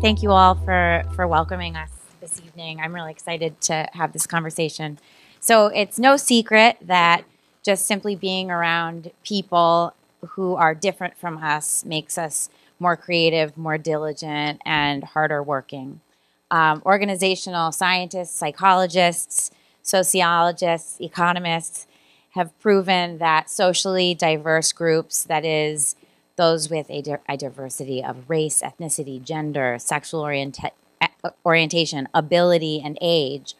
Thank you all for welcoming us this evening. I'm really excited to have this conversation. So it's no secret that just simply being around people who are different from us makes us more creative, more diligent, and harder working. Organizational scientists, psychologists, sociologists, economists have proven that socially diverse groups, that is, those with a diversity of race, ethnicity, gender, sexual orientation, ability, and age,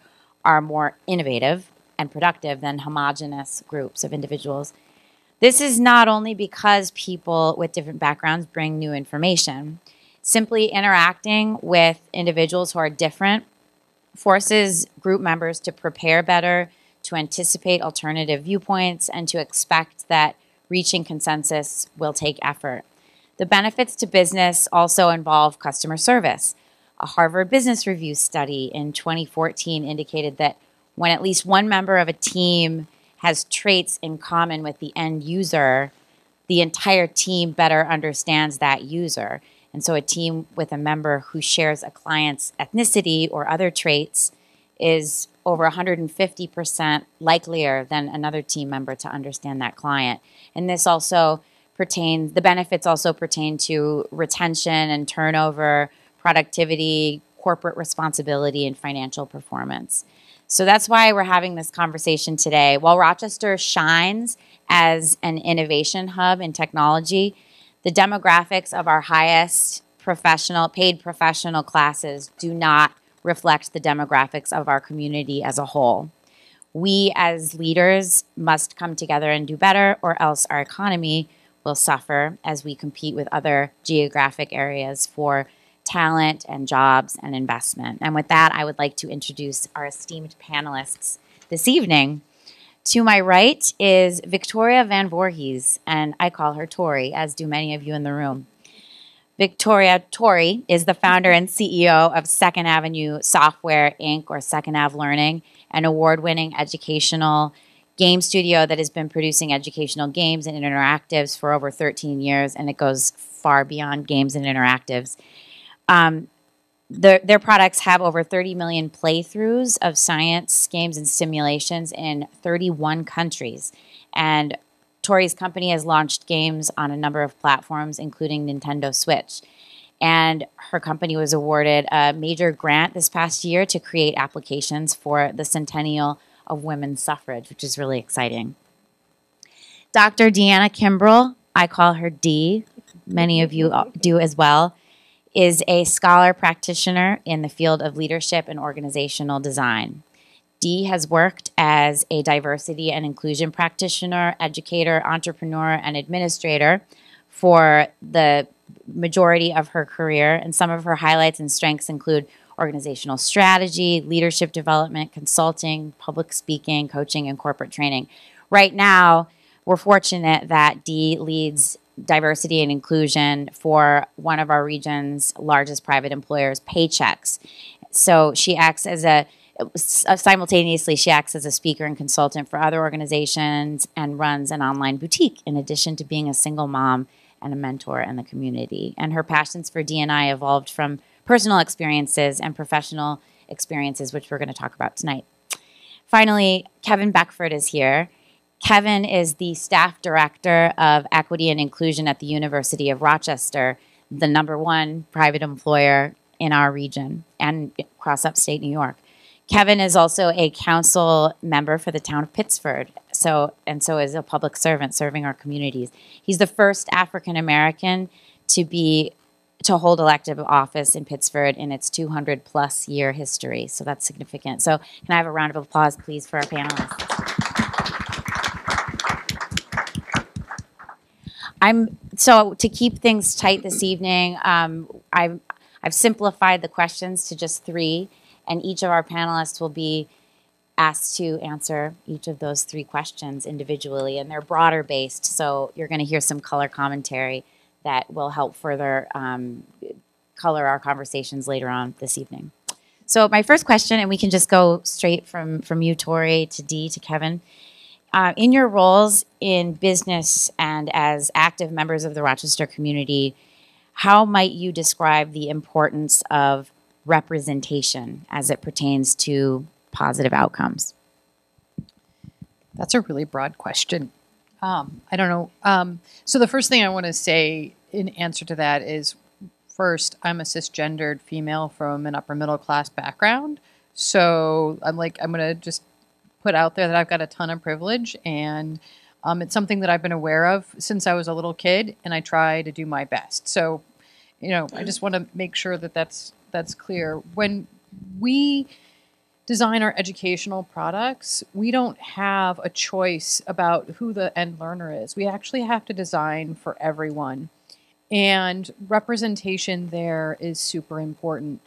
are more innovative and productive than homogenous groups of individuals. This is not only because people with different backgrounds bring new information. Simply interacting with individuals who are different forces group members to prepare better, to anticipate alternative viewpoints, and to expect that reaching consensus will take effort. The benefits to business also involve customer service. A Harvard Business Review study in 2014 indicated that when at least one member of a team has traits in common with the end user, the entire team better understands that user. And so a team with a member who shares a client's ethnicity or other traits is over 150% likelier than another team member to understand that client. And this also pertains, the benefits also pertain to retention and turnover, productivity, corporate responsibility, and financial performance. So that's why we're having this conversation today. While Rochester shines as an innovation hub in technology, the demographics of our highest paid professional classes do not reflect the demographics of our community as a whole. We as leaders must come together and do better, or else our economy will suffer as we compete with other geographic areas for talent and jobs and investment. And with that, I would like to introduce our esteemed panelists this evening. To my right is Victoria Van Voorhees, and I call her Tori, as do many of you in the room. Victoria Tori is the founder and CEO of Second Avenue Software Inc., or Second Ave Learning, an award-winning educational game studio that has been producing educational games and interactives for over 13 years, and it goes far beyond games and interactives. Their products have over 30 million playthroughs of science, games, and simulations in 31 countries. And Tori's company has launched games on a number of platforms, including Nintendo Switch. And her company was awarded a major grant this past year to create applications for the centennial of women's suffrage, which is really exciting. Dr. Deanna Kimbrell, I call her Dee, many of you do as well, is a scholar practitioner in the field of leadership and organizational design. Dee has worked as a diversity and inclusion practitioner, educator, entrepreneur, and administrator for the majority of her career, and some of her highlights and strengths include organizational strategy, leadership development, consulting, public speaking, coaching, and corporate training. Right now, we're fortunate that Dee leads diversity and inclusion for one of our region's largest private employers, Paychex. So she acts as simultaneously, she acts as a speaker and consultant for other organizations and runs an online boutique, in addition to being a single mom and a mentor in the community. And her passions for D&I evolved from personal experiences and professional experiences, which we're going to talk about tonight. Finally, Kevin Beckford is here. Kevin is the staff director of equity and inclusion at the University of Rochester, the #1 private employer in our region and across upstate New York. Kevin is also a council member for the town of Pittsford, and so is a public servant serving our communities. He's the first African-American to hold elective office in Pittsford in its 200-plus year history, so that's significant. So can I have a round of applause, please, for our panelists? So to keep things tight this evening, I've simplified the questions to just 3, and each of our panelists will be asked to answer each of those 3 questions individually, and they're broader based, so you're going to hear some color commentary that will help further color our conversations later on this evening. So my first question, and we can just go straight from you, Tori, to Dee, to Kevin. In your roles in business and as active members of the Rochester community, How might you describe the importance of representation as it pertains to positive outcomes? That's a really broad question. I don't know. So the first thing I want to say in answer to that is, first, I'm a cisgendered female from an upper middle class background. So I'm going to just put out there that I've got a ton of privilege, and it's something that I've been aware of since I was a little kid, and I try to do my best. So, you know, I just want to make sure that that's clear. When we design our educational products, we don't have a choice about who the end learner is. We actually have to design for everyone. And representation there is super important.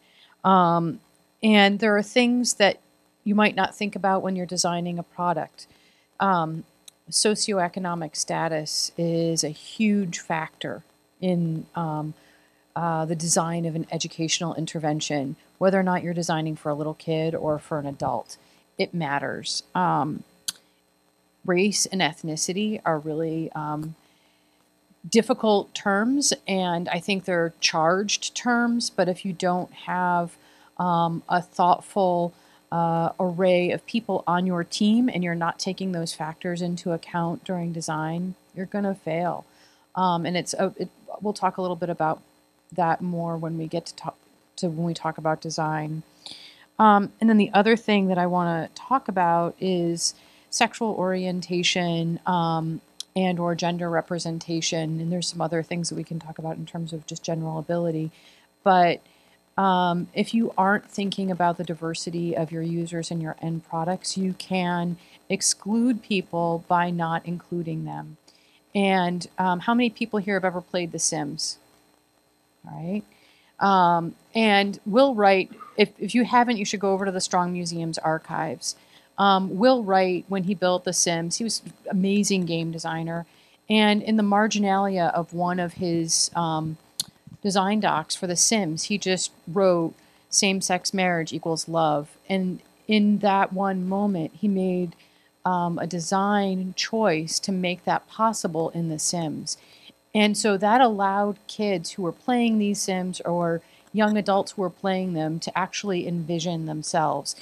And there are things that you might not think about when you're designing a product. Socioeconomic status is a huge factor in the design of an educational intervention. Whether or not you're designing for a little kid or for an adult, it matters. Race and ethnicity are really difficult terms, and I think they're charged terms, but if you don't have a thoughtful array of people on your team and you're not taking those factors into account during design, you're going to fail. And we'll talk a little bit about that more when we get to when we talk about design. And then the other thing that I want to talk about is sexual orientation and or gender representation. And there's some other things that we can talk about in terms of just general ability. But if you aren't thinking about the diversity of your users and your end products, you can exclude people by not including them. And how many people here have ever played The Sims? All right. And Will Wright, if you haven't, you should go over to the Strong Museum's archives. Will Wright, when he built The Sims, he was an amazing game designer. And in the marginalia of one of his design docs for The Sims, he just wrote same-sex marriage equals love. And in that one moment, he made a design choice to make that possible in The Sims. And so that allowed kids who were playing these Sims or young adults who were playing them to actually envision themselves.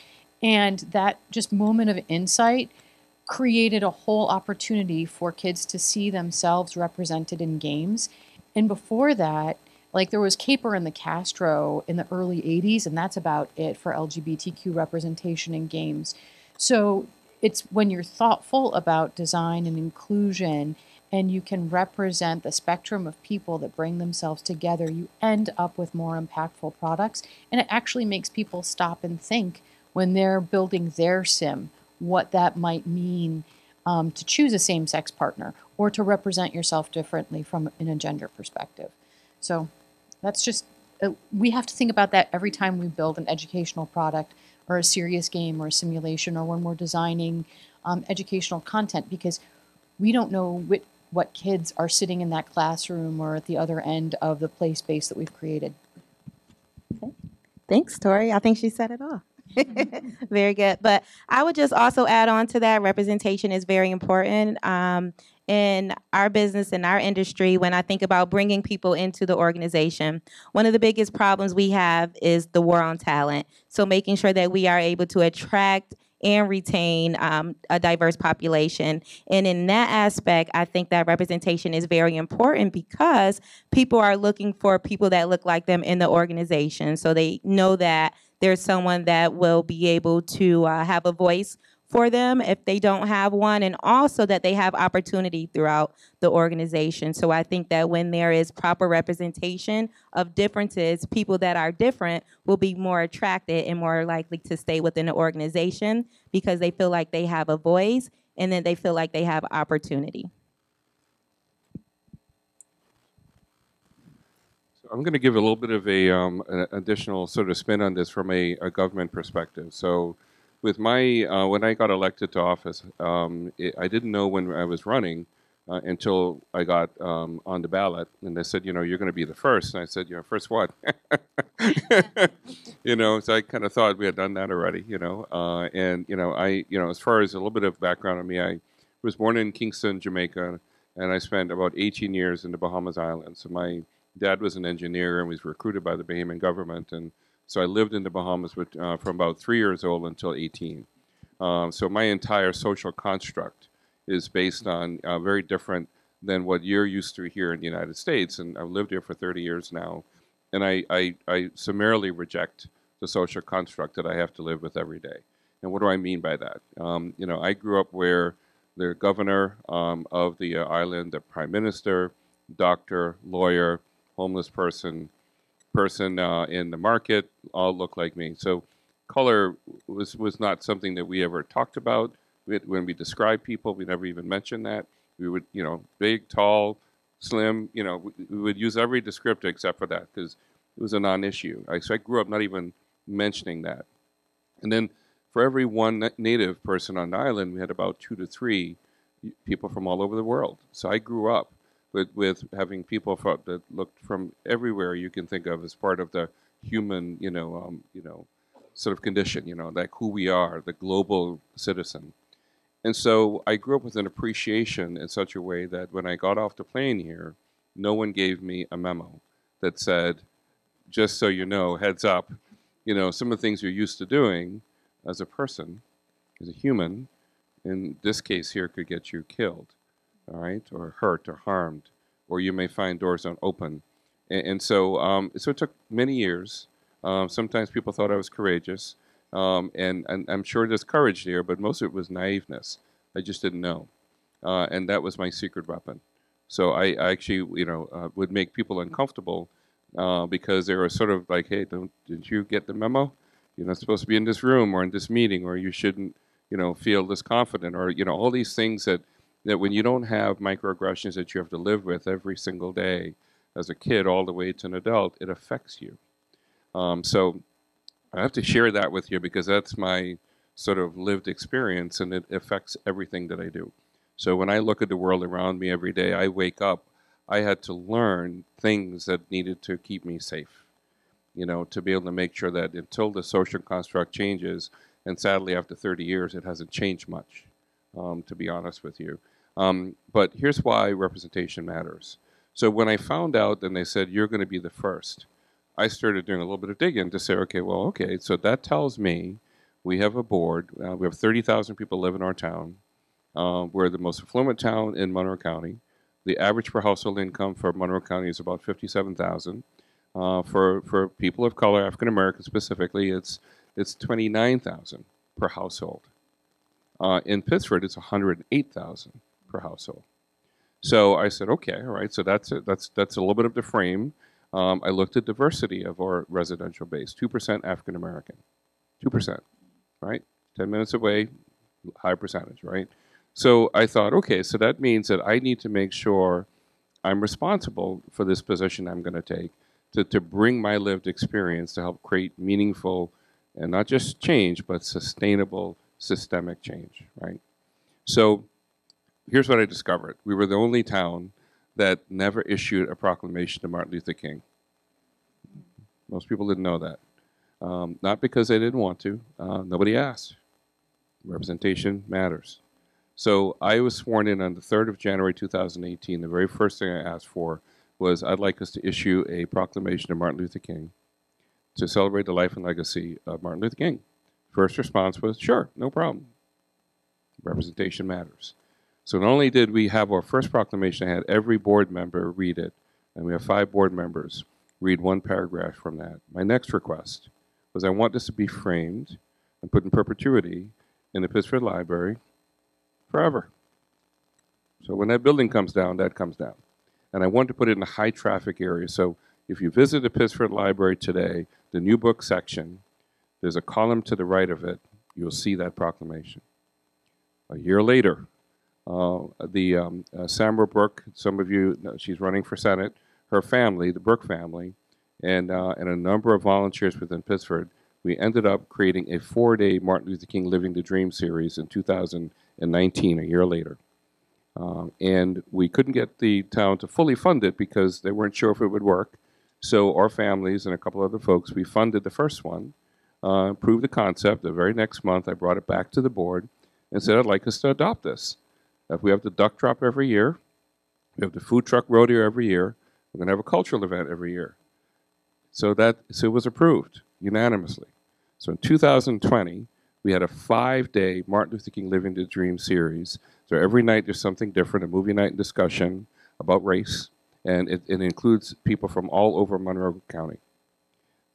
And that just moment of insight created a whole opportunity for kids to see themselves represented in games. And before that, like, there was Caper and the Castro in the early 80s, and that's about it for LGBTQ representation in games. So it's when you're thoughtful about design and inclusion, and you can represent the spectrum of people that bring themselves together, you end up with more impactful products. And it actually makes people stop and think when they're building their sim, what that might mean to choose a same-sex partner or to represent yourself differently from in a gender perspective. So that's just, we have to think about that every time we build an educational product or a serious game or a simulation or when we're designing educational content, because we don't know what kids are sitting in that classroom or at the other end of the play space that we've created. Okay. Thanks, Tori. I think she said it all. Very good. But I would just also add on to that, representation is very important in our business, in our industry. When I think about bringing people into the organization, one of the biggest problems we have is the war on talent. So making sure that we are able to attract and retain a diverse population. And in that aspect, I think that representation is very important because people are looking for people that look like them in the organization. So they know that there's someone that will be able to have a voice for them if they don't have one, and also that they have opportunity throughout the organization. So I think that when there is proper representation of differences, people that are different will be more attracted and more likely to stay within the organization because they feel like they have a voice and then they feel like they have opportunity. So I'm going to give a little bit of an additional sort of spin on this from a government perspective. So with my, when I got elected to office, I didn't know when I was running until I got on the ballot. And they said, you know, you're going to be the first. And I said, you know, first what? You know, so I kind of thought we had done that already, you know. And, you know, as far as a little bit of background on me, I was born in Kingston, Jamaica, and I spent about 18 years in the Bahamas Islands. So my Dad was an engineer and was recruited by the Bahamian government, and so I lived in the Bahamas with, from about 3 years old until 18. So my entire social construct is based on very different than what you're used to here in the United States, and I've lived here for 30 years now, and I summarily reject the social construct that I have to live with every day. And what do I mean by that? You know, I grew up where the governor of the island, the prime minister, doctor, lawyer, homeless person, in the market, all looked like me. So color was not something that we ever talked about. When we describe people, we never even mentioned that. We would, you know, big, tall, slim, you know, we would use every descriptor except for that because it was a non-issue. So I grew up not even mentioning that. And then for every one native person on the island, we had about 2 to 3 people from all over the world. So I grew up with having people from, that looked from everywhere you can think of as part of the human, you know, sort of condition, you know, like who we are, the global citizen. And so I grew up with an appreciation in such a way that when I got off the plane here, no one gave me a memo that said, just so you know, heads up, you know, some of the things you're used to doing as a person, as a human, in this case here could get you killed, all right, or hurt or harmed, or you may find doors unopened. And so, so it took many years. Sometimes people thought I was courageous. And I'm sure there's courage there, but most of it was naiveness. I just didn't know. And that was my secret weapon. So I actually, you know, would make people uncomfortable because they were sort of like, hey, didn't you get the memo? You're not supposed to be in this room or in this meeting, or you shouldn't, you know, feel this confident, or, you know, all these things that, when you don't have microaggressions that you have to live with every single day as a kid all the way to an adult, it affects you. So I have to share that with you because that's my sort of lived experience, and it affects everything that I do. So when I look at the world around me every day, I wake up, I had to learn things that needed to keep me safe, you know, to be able to make sure that until the social construct changes, and sadly after 30 years it hasn't changed much, to be honest with you. But here's why representation matters. So when I found out and they said, you're going to be the first, I started doing a little bit of digging to say, okay, well, okay, so that tells me we have a board. We have 30,000 people live in our town. We're the most affluent town in Monroe County. The average per household income for Monroe County is about $57,000. For people of color, African American specifically, it's $29,000 per household. In Pittsford, it's $108,000 per household. So I said, okay, all right, so that's a little bit of the frame. I looked at diversity of our residential base, 2% African American, 2%, right? 10 minutes away, high percentage, right? So I thought, okay, so that means that I need to make sure I'm responsible for this position I'm going to take to bring my lived experience to help create meaningful and not just change, but sustainable systemic change, right? So here's what I discovered. We were the only town that never issued a proclamation to Martin Luther King. Most people didn't know that. Not because they didn't want to. Nobody asked. Representation matters. So I was sworn in on the 3rd of January 2018. The very first thing I asked for was, I'd like us to issue a proclamation to Martin Luther King to celebrate the life and legacy of Martin Luther King. First response was, sure, no problem. Representation matters. So not only did we have our first proclamation, I had every board member read it, and we have 5 board members read one paragraph from that. My next request was, I want this to be framed and put in perpetuity in the Pittsford Library forever. So when that building comes down, that comes down. And I want to put it in a high traffic area. So if you visit the Pittsford Library today, the new book section, there's a column to the right of it, you'll see that proclamation. A year later, Samra Brook, some of you know, she's running for Senate, her family, the Brook family, and a number of volunteers within Pittsford, we ended up creating a 4-day Martin Luther King Living the Dream series in 2019, a year later. And we couldn't get the town to fully fund it because they weren't sure if it would work. So our families and a couple other folks, we funded the first one, proved the concept. The very next month, I brought it back to the board and said, I'd like us to adopt this. If we have the duck drop every year, we have the food truck rodeo every year, We're going to have a cultural event every year. So it was approved unanimously. So in 2020, we had a 5-day Martin Luther King Living the Dream series. So every night there's something different, a movie night and discussion about race. And it includes people from all over Monroe County.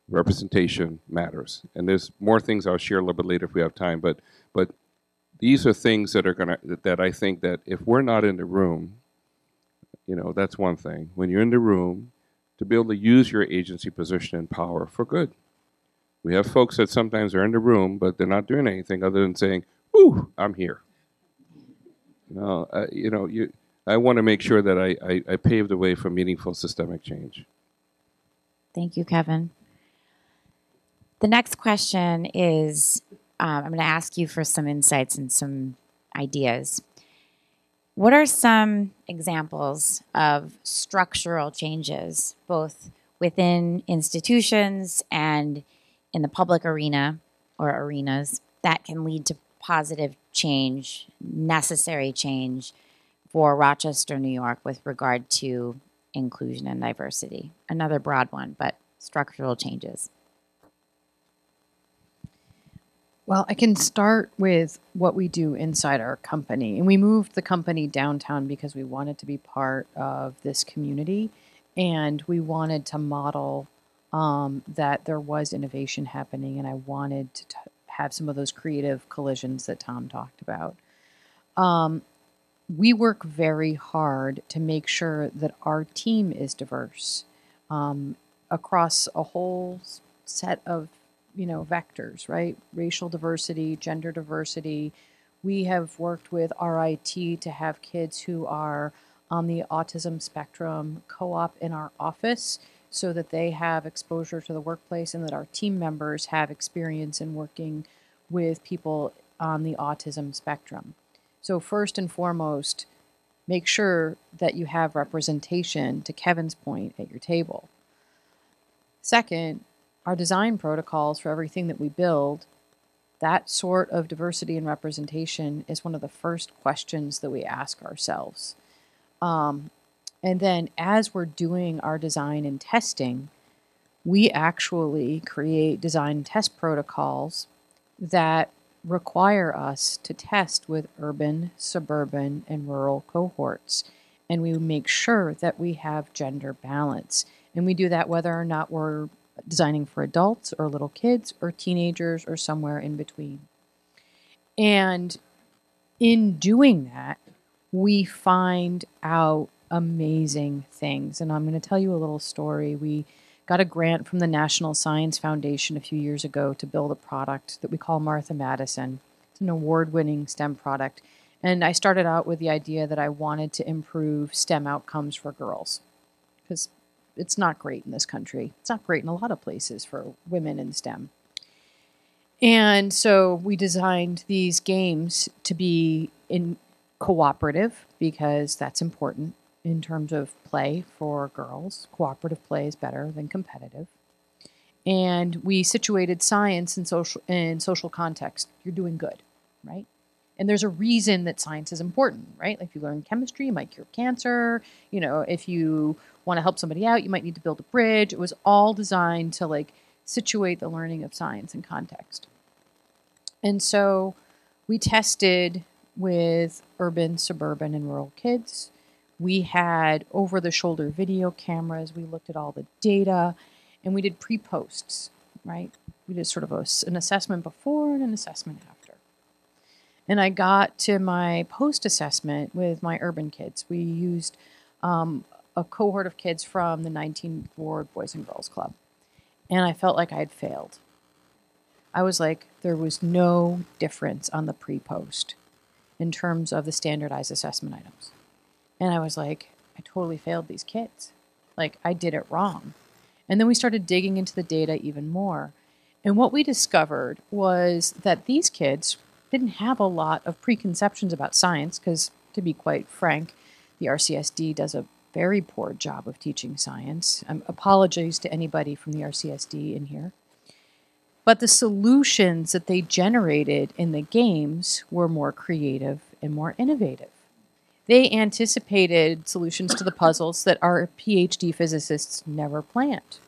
Representation matters. And there's more things I'll share a little bit later if we have time. But these are things that are that I think that if we're not in the room, you know, that's one thing. When you're in the room, to be able to use your agency position and power for good. We have folks that sometimes are in the room, but they're not doing anything other than saying, "Ooh, I'm here." No, you know, I want to make sure that I pave the way for meaningful systemic change. Thank you, Kevin. The next question is, I'm going to ask you for some insights and some ideas. What are some examples of structural changes, both within institutions and in the public arena or arenas, that can lead to positive change, necessary change for Rochester, New York with regard to inclusion and diversity? Another broad one, but structural changes. Well, I can start with what we do inside our company. And we moved the company downtown because we wanted to be part of this community. And we wanted to model that there was innovation happening. And I wanted to have some of those creative collisions that Tom talked about. We work very hard to make sure that our team is diverse across a whole set of vectors, right? Racial diversity, gender diversity. We have worked with RIT to have kids who are on the autism spectrum co-op in our office so that they have exposure to the workplace and that our team members have experience in working with people on the autism spectrum. So first and foremost, make sure that you have representation, to Kevin's point, at your table. Second, our design protocols for everything that we build, that sort of diversity and representation is one of the first questions that we ask ourselves. And then as we're doing our design and testing, we actually create design test protocols that require us to test with urban, suburban, and rural cohorts. And we make sure that we have gender balance. And we do that whether or not we're designing for adults or little kids or teenagers or somewhere in between. And in doing that, we find out amazing things. And I'm going to tell you a little story. We got a grant from the National Science Foundation a few years ago to build a product that we call Martha Madison. It's an award-winning STEM product. And I started out with the idea that I wanted to improve STEM outcomes for girls, because it's not great in this country. It's not great in a lot of places for women in STEM. And so we designed these games to be cooperative, because that's important in terms of play for girls. Cooperative play is better than competitive. And we situated science in social context. You're doing good, right? And there's a reason that science is important, right? Like if you learn chemistry, you might cure cancer. You know, if you want to help somebody out, you might need to build a bridge. It was all designed to like situate the learning of science in context. And so we tested with urban, suburban, and rural kids. We had over-the-shoulder video cameras. We looked at all the data, and we did pre-posts, right? We did sort of an assessment before and an assessment after. And I got to my post-assessment with my urban kids. We used a cohort of kids from the 19th Ward Boys and Girls Club. And I felt like I had failed. I was like, there was no difference on the pre-post in terms of the standardized assessment items. And I was like, I totally failed these kids. Like, I did it wrong. And then we started digging into the data even more. And what we discovered was that these kids didn't have a lot of preconceptions about science, because to be quite frank, the RCSD does a very poor job of teaching science. Apologies to anybody from the RCSD in here. But the solutions that they generated in the games were more creative and more innovative. They anticipated solutions to the puzzles that our PhD physicists never planned.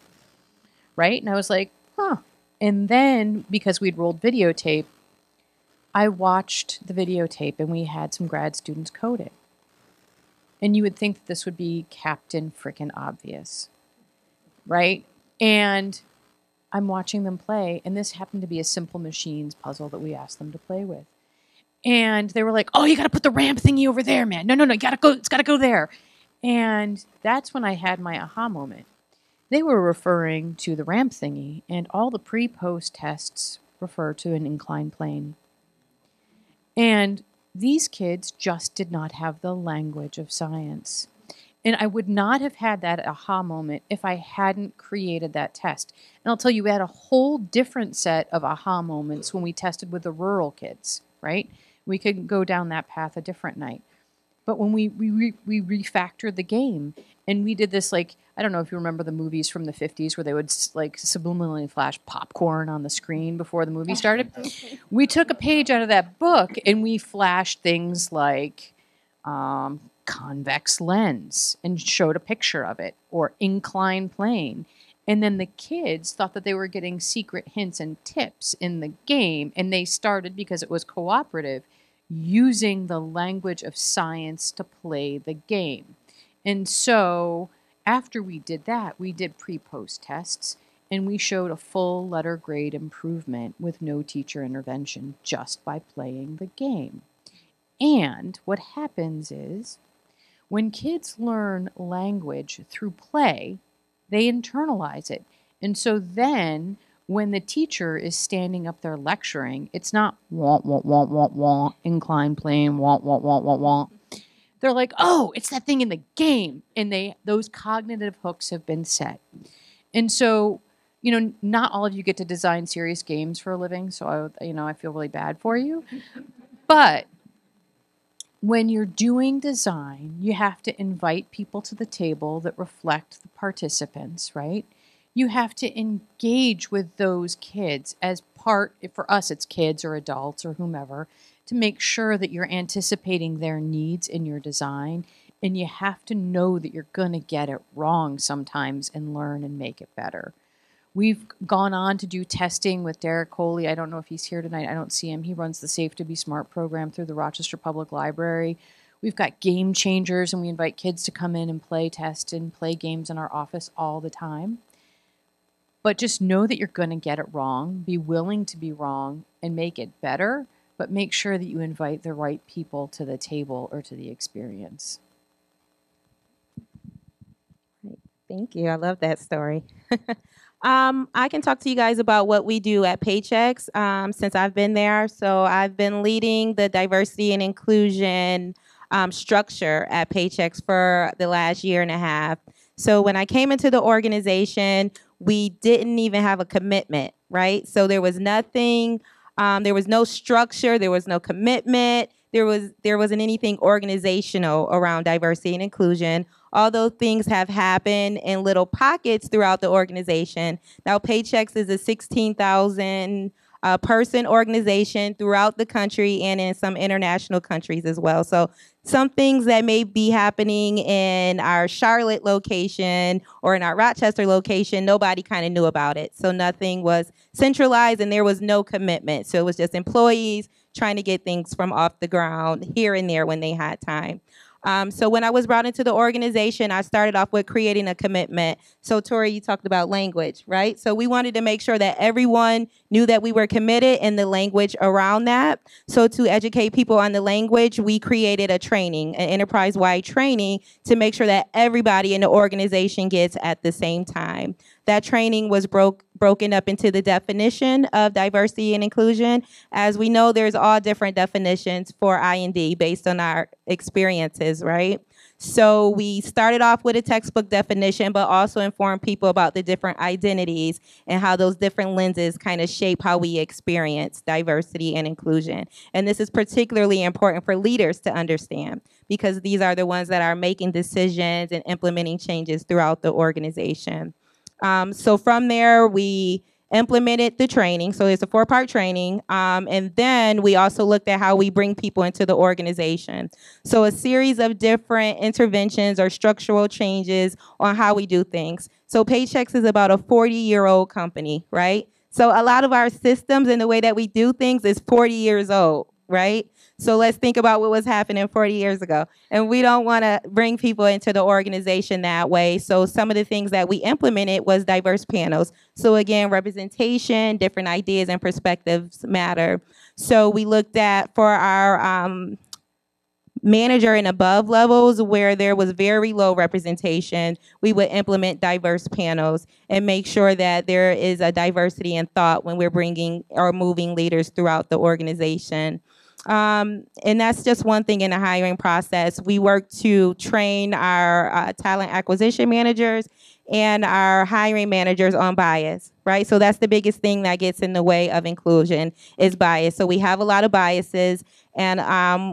Right? And I was like, huh. And then, because we'd rolled videotape, I watched the videotape and we had some grad students code it. And you would think that this would be captain frickin' obvious. Right? And I'm watching them play, and this happened to be a simple machines puzzle that we asked them to play with. And they were like, oh, you got to put the ramp thingy over there, man. No, you got to go. It's got to go there. And that's when I had my aha moment. They were referring to the ramp thingy, and all the pre-post tests refer to an inclined plane. And these kids just did not have the language of science. And I would not have had that aha moment if I hadn't created that test. And I'll tell you, we had a whole different set of aha moments when we tested with the rural kids, right? We could go down that path a different night. But when we refactored the game, and we did this, like, I don't know if you remember the movies from the 50s where they would, like, subliminally flash popcorn on the screen before the movie started. We took a page out of that book, and we flashed things like convex lens and showed a picture of it, or inclined plane. And then the kids thought that they were getting secret hints and tips in the game, and they started, because it was cooperative, using the language of science to play the game. And so after we did that, we did pre-post tests, and we showed a full letter grade improvement with no teacher intervention just by playing the game. And what happens is, when kids learn language through play, they internalize it. And so then when the teacher is standing up there lecturing, it's not womp, womp, womp, inclined plane, womp, womp. They're like, oh, it's that thing in the game. And those cognitive hooks have been set. And so, you know, not all of you get to design serious games for a living, so I feel really bad for you. But when you're doing design, you have to invite people to the table that reflect the participants, right? You have to engage with those kids as part, for us it's kids or adults or whomever, to make sure that you're anticipating their needs in your design, and you have to know that you're going to get it wrong sometimes and learn and make it better. We've gone on to do testing with Derek Coley. I don't know if he's here tonight. I don't see him. He runs the Safe to Be Smart program through the Rochester Public Library. We've got game changers, and we invite kids to come in and play test and play games in our office all the time. But just know that you're going to get it wrong. Be willing to be wrong and make it better, but make sure that you invite the right people to the table or to the experience. Thank you. I love that story. I can talk to you guys about what we do at Paychex since I've been there. So I've been leading the diversity and inclusion structure at Paychex for the last 1.5 years. So when I came into the organization, we didn't even have a commitment, right? So there was nothing, there was no structure, there was no commitment, there wasn't anything organizational around diversity and inclusion. Although things have happened in little pockets throughout the organization. Now, Paychex is a 16,000 person organization throughout the country and in some international countries as well. So some things that may be happening in our Charlotte location or in our Rochester location, nobody kind of knew about it. So nothing was centralized and there was no commitment. So it was just employees trying to get things from off the ground here and there when they had time. So when I was brought into the organization, I started off with creating a commitment. So Tori, you talked about language, right? So we wanted to make sure that everyone knew that we were committed and the language around that. So to educate people on the language, we created a training, an enterprise-wide training to make sure that everybody in the organization gets at the same time. That training was broken up into the definition of diversity and inclusion. As we know, there's all different definitions for I&D based on our experiences, right? So we started off with a textbook definition, but also informed people about the different identities and how those different lenses kind of shape how we experience diversity and inclusion. And this is particularly important for leaders to understand, because these are the ones that are making decisions and implementing changes throughout the organization. So from there, we implemented the training. So it's a four-part training. And then we also looked at how we bring people into the organization. So a series of different interventions or structural changes on how we do things. So Paychex is about a 40-year-old company, right? So a lot of our systems and the way that we do things is 40 years old, right? So let's think about what was happening 40 years ago. And we don't want to bring people into the organization that way. So some of the things that we implemented was diverse panels. So again, representation, different ideas and perspectives matter. So we looked at for our manager and above levels where there was very low representation, we would implement diverse panels and make sure that there is a diversity in thought when we're bringing or moving leaders throughout the organization. And that's just one thing in the hiring process. We work to train our talent acquisition managers and our hiring managers on bias, right? So that's the biggest thing that gets in the way of inclusion is bias. So we have a lot of biases. And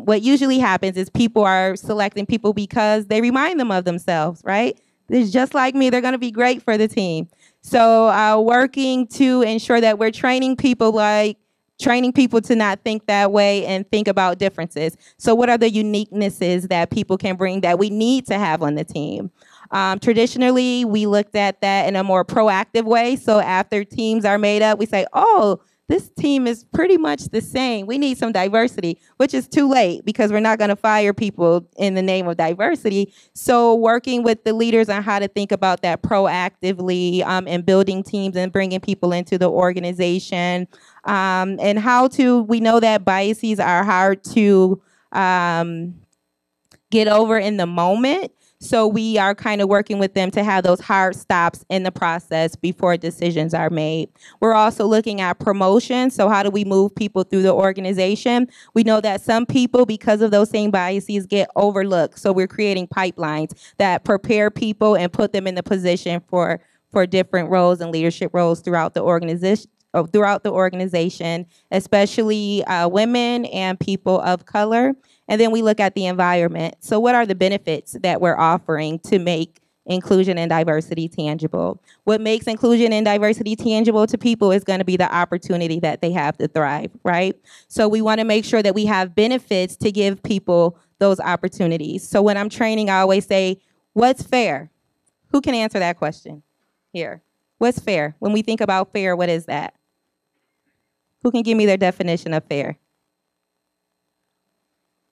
what usually happens is people are selecting people because they remind them of themselves, right? They're just like me. They're going to be great for the team. So working to ensure that we're training people like, training people to not think that way and think about differences. So what are the uniquenesses that people can bring that we need to have on the team? Traditionally, we looked at that in a more proactive way. So after teams are made up, we say, oh, this team is pretty much the same. We need some diversity, which is too late because we're not going to fire people in the name of diversity. So working with the leaders on how to think about that proactively and building teams and bringing people into the organization. And how to, we know that biases are hard to get over in the moment. So we are kind of working with them to have those hard stops in the process before decisions are made. We're also looking at promotion. So how do we move people through the organization? We know that some people, because of those same biases, get overlooked. So we're creating pipelines that prepare people and put them in the position for different roles and leadership roles throughout the organization. Especially women and people of color. And then we look at the environment. So what are the benefits that we're offering to make inclusion and diversity tangible? What makes inclusion and diversity tangible to people is going to be the opportunity that they have to thrive, right? So we want to make sure that we have benefits to give people those opportunities. So when I'm training, I always say, what's fair? Who can answer that question here? What's fair? When we think about fair, what is that? Who can give me their definition of fair?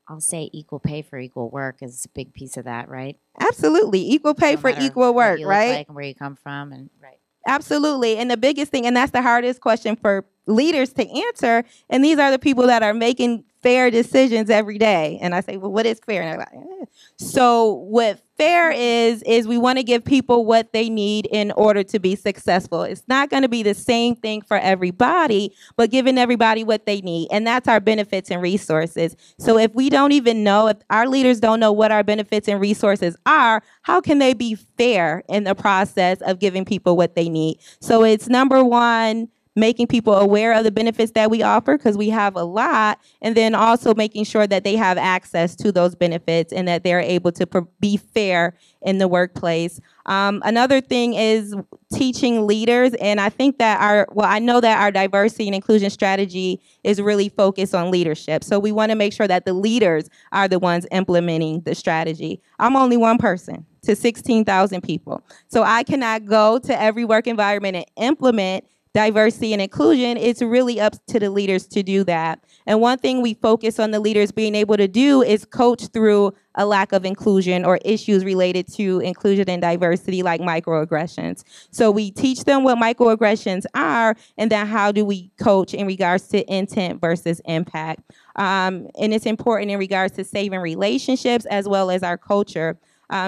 I'll say equal pay for equal work is a big piece of that, right? Absolutely. Equal pay for equal work, right? Look like and where you come from. And right. Absolutely. And the biggest thing, and that's the hardest question for leaders to answer, and these are the people that are making fair decisions every day. And I say, well, what is fair? And they're like, eh. So what fair is we want to give people what they need in order to be successful. It's not going to be the same thing for everybody, but giving everybody what they need. And that's our benefits and resources. So if we don't even know, if our leaders don't know what our benefits and resources are, how can they be fair in the process of giving people what they need? So it's number one, making people aware of the benefits that we offer, because we have a lot, and then also making sure that they have access to those benefits and that they're able to be fair in the workplace. Another thing is teaching leaders, and I think that I know that our diversity and inclusion strategy is really focused on leadership. So we want to make sure that the leaders are the ones implementing the strategy. I'm only one person to 16,000 people. So I cannot go to every work environment and implement diversity and inclusion. It's really up to the leaders to do that. And one thing we focus on the leaders being able to do is coach through a lack of inclusion or issues related to inclusion and diversity, like microaggressions. So we teach them what microaggressions are, and then how do we coach in regards to intent versus impact. And it's important in regards to saving relationships as well as our culture.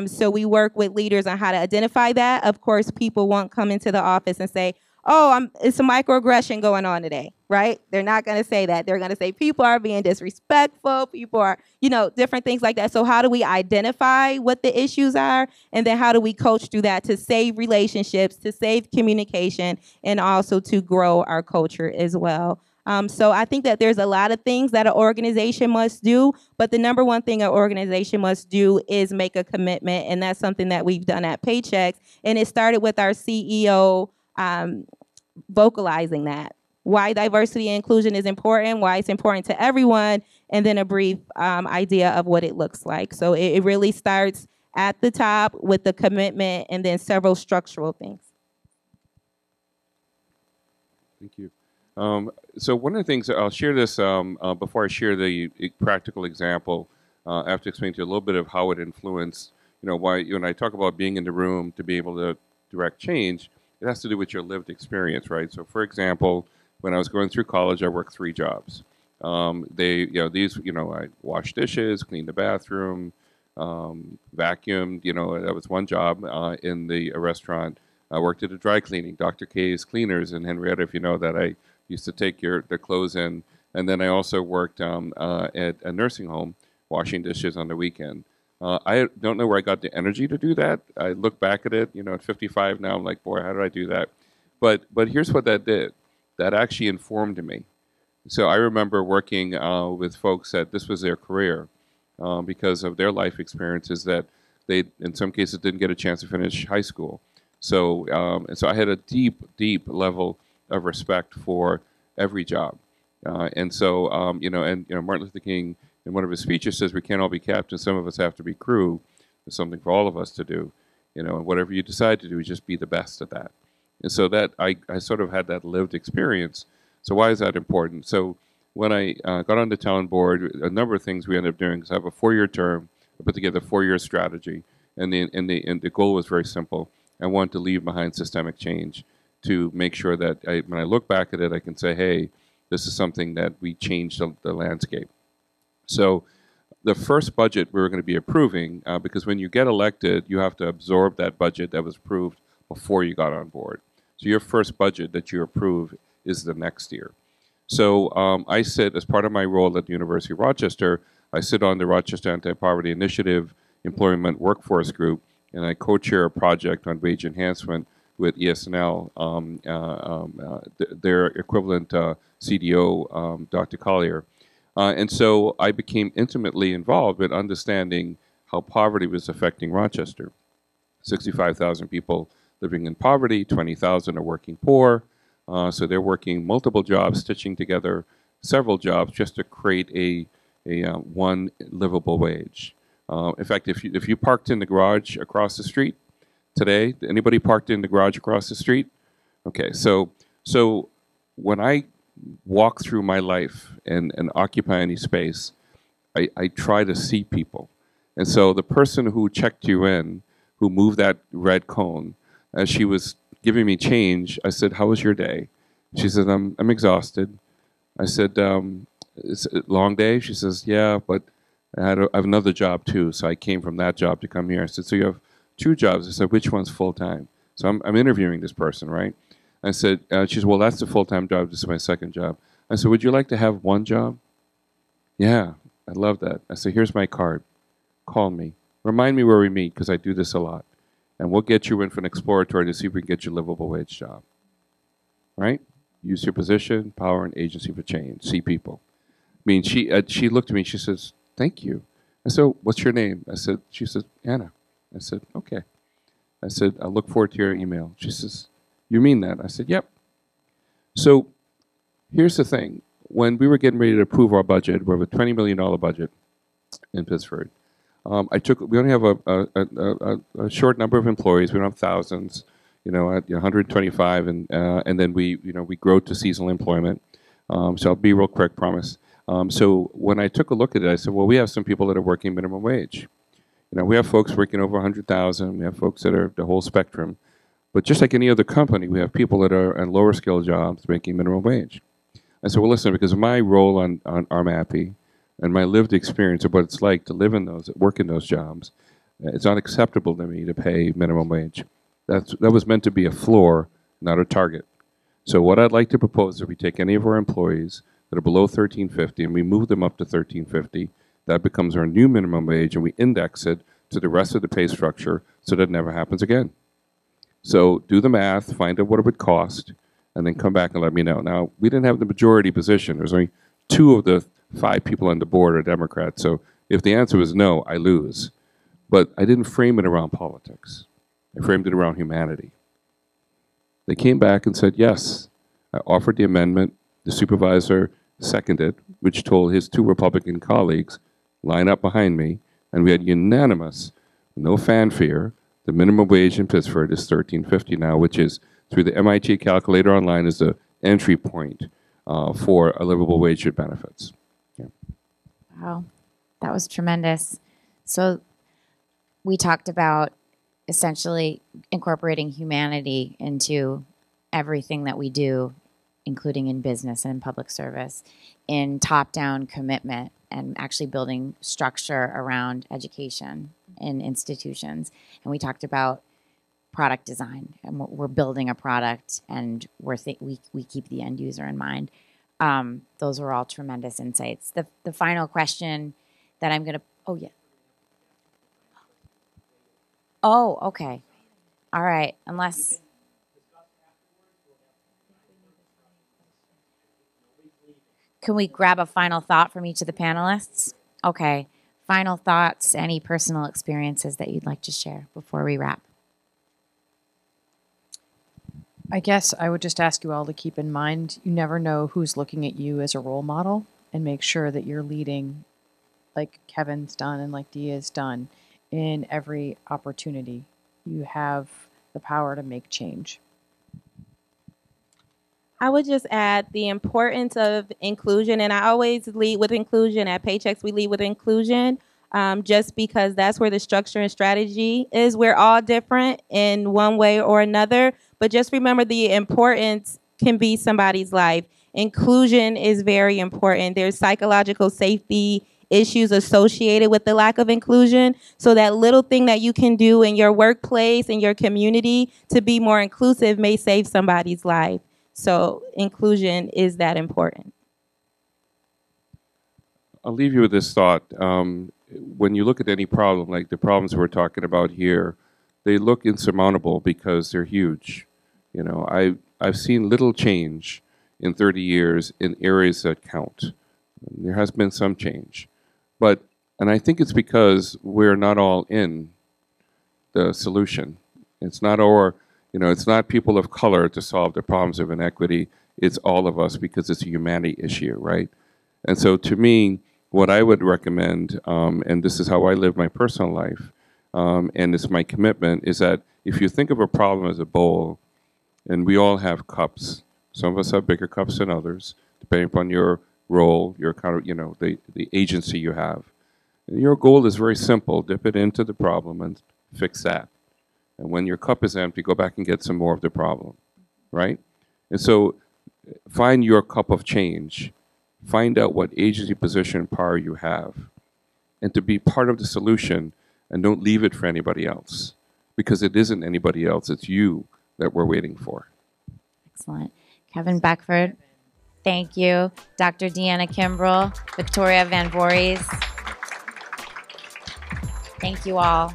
So we work with leaders on how to identify that. Of course, people won't come into the office and say, oh, it's a microaggression going on today, right? They're not going to say that. They're going to say people are being disrespectful. People are, you know, different things like that. So how do we identify what the issues are? And then how do we coach through that to save relationships, to save communication, and also to grow our culture as well? So I think that there's a lot of things that an organization must do, but the number one thing an organization must do is make a commitment. And that's something that we've done at Paychex. And it started with our CEO, vocalizing that, why diversity and inclusion is important, why it's important to everyone, and then a brief idea of what it looks like. So it really starts at the top with the commitment and then several structural things. Thank you. So one of the things, I'll share this before I share the practical example, I have to explain to you a little bit of how it influenced, you know, why when I talk about being in the room to be able to direct change, it has to do with your lived experience, right? So for example, when I was going through college, I worked 3 jobs. I washed dishes, cleaned the bathroom, vacuumed, you know, that was one job in the restaurant. I worked at a dry cleaning, Dr. K's Cleaners, and Henrietta, if you know that, I used to take the clothes in. And then I also worked at a nursing home, washing dishes on the weekend. I don't know where I got the energy to do that. I look back at it, you know, at 55 now, I'm like, boy, how did I do that? But here's what that did. That actually informed me. So I remember working with folks that this was their career because of their life experiences that they, in some cases, didn't get a chance to finish high school. So, and so I had a deep, deep level of respect for every job. And Martin Luther King, in one of his speeches, says we can't all be captains. Some of us have to be crew. There's something for all of us to do, you know, and whatever you decide to do, just be the best at that. And so that I sort of had that lived experience. So why is that important? So when I got on the town board, a number of things we ended up doing, because I have a 4-year term, I put together a 4-year strategy, and the goal was very simple. I wanted to leave behind systemic change to make sure that when I look back at it, I can say, hey, this is something that we changed the landscape. So the first budget we were going to be approving, because when you get elected, you have to absorb that budget that was approved before you got on board. So your first budget that you approve is the next year. So I sit, as part of my role at the University of Rochester, I sit on the Rochester Anti-Poverty Initiative Employment Workforce Group, and I co-chair a project on wage enhancement with ESNL, their equivalent CDO, Dr. Collier. And so I became intimately involved with understanding how poverty was affecting Rochester. 65,000 people living in poverty, 20,000 are working poor. So they're working multiple jobs, stitching together several jobs just to create a one livable wage. In fact, if you parked in the garage across the street today, anybody parked in the garage across the street? Okay, so when I walk through my life and occupy any space, I try to see people. And so the person who checked you in, who moved that red cone, as she was giving me change, I said, how was your day? She said, I'm exhausted. I said, it's a long day? She says, yeah, but I have another job too, so I came from that job to come here. I said, so you have 2 jobs. I said, which one's full-time? So I'm interviewing this person, right? I said, she said, well, that's the full-time job. This is my second job. I said, would you like to have one job? Yeah, I love that. I said, here's my card. Call me. Remind me where we meet, because I do this a lot. And we'll get you in for an exploratory to see if we can get you a livable wage job. Right? Use your position, power, and agency for change. See people. I mean, she looked at me. She says, thank you. I said, what's your name? I said, she said, Anna. I said, okay. I said, I look forward to your email. She says, you mean that? I said, yep. So here's the thing. When we were getting ready to approve our budget, we have a $20 million budget in Pittsford. We only have a short number of employees. We don't have thousands, you know, at 125, and then we grow to seasonal employment. So I'll be real quick, promise. So when I took a look at it, I said, well, we have some people that are working minimum wage. You know, we have folks working over 100,000. We have folks that are the whole spectrum. But just like any other company, we have people that are in lower skill jobs making minimum wage. I said, well, listen, because of my role on MAPI and my lived experience of what it's like to live in those, work in those jobs, it's not acceptable to me to pay minimum wage. That was meant to be a floor, not a target. So what I'd like to propose is if we take any of our employees that are below $13.50 and we move them up to $13.50, that becomes our new minimum wage, and we index it to the rest of the pay structure so that it never happens again. So do the math, find out what it would cost, and then come back and let me know. Now, we didn't have the majority position. There's only 2 of the 5 people on the board are Democrats. So if the answer was no, I lose. But I didn't frame it around politics. I framed it around humanity. They came back and said, yes. I offered the amendment. The supervisor seconded, which told his two Republican colleagues, line up behind me, and we had unanimous, no fanfare. The minimum wage in Pittsford is $13.50 now, which is, through the MIT calculator online, is the entry point for a livable wage with benefits. Yeah. Wow, that was tremendous. So we talked about essentially incorporating humanity into everything that we do, including in business and in public service, in top-down commitment and actually building structure around education in institutions. And we talked about product design, and we're building a product, and we keep the end user in mind. Those were all tremendous insights. The final question that I'm going to, oh, yeah. Oh, okay. All right, unless... Can we grab a final thought from each of the panelists? Okay, final thoughts, any personal experiences that you'd like to share before we wrap? I guess I would just ask you all to keep in mind, you never know who's looking at you as a role model, and make sure that you're leading like Kevin's done and like Dia's done in every opportunity. You have the power to make change. I would just add the importance of inclusion, and I always lead with inclusion. At Paychex, we lead with inclusion just because that's where the structure and strategy is. We're all different in one way or another, but just remember the importance can be somebody's life. Inclusion is very important. There's psychological safety issues associated with the lack of inclusion. So that little thing that you can do in your workplace, in your community to be more inclusive may save somebody's life. So inclusion is that important. I'll leave you with this thought. When you look at any problem, like the problems we're talking about here, they look insurmountable because they're huge. You know, I've seen little change in 30 years in areas that count. There has been some change. But, and I think it's because we're not all in the solution. It's not our... You know, it's not people of color to solve the problems of inequity. It's all of us because it's a humanity issue, right? And so to me, what I would recommend, and this is how I live my personal life, and it's my commitment, is that if you think of a problem as a bowl, and we all have cups. Some of us have bigger cups than others, depending upon your role, your kind of, you know, the agency you have. And your goal is very simple. Dip it into the problem and fix that. And when your cup is empty, go back and get some more of the problem, right? And so find your cup of change. Find out what agency, position, power you have. And to be part of the solution, and don't leave it for anybody else. Because it isn't anybody else, it's you that we're waiting for. Excellent. Kevin Beckford, thank you. Dr. Deanna Kimbrell, Victoria Van Voorhees. Thank you all.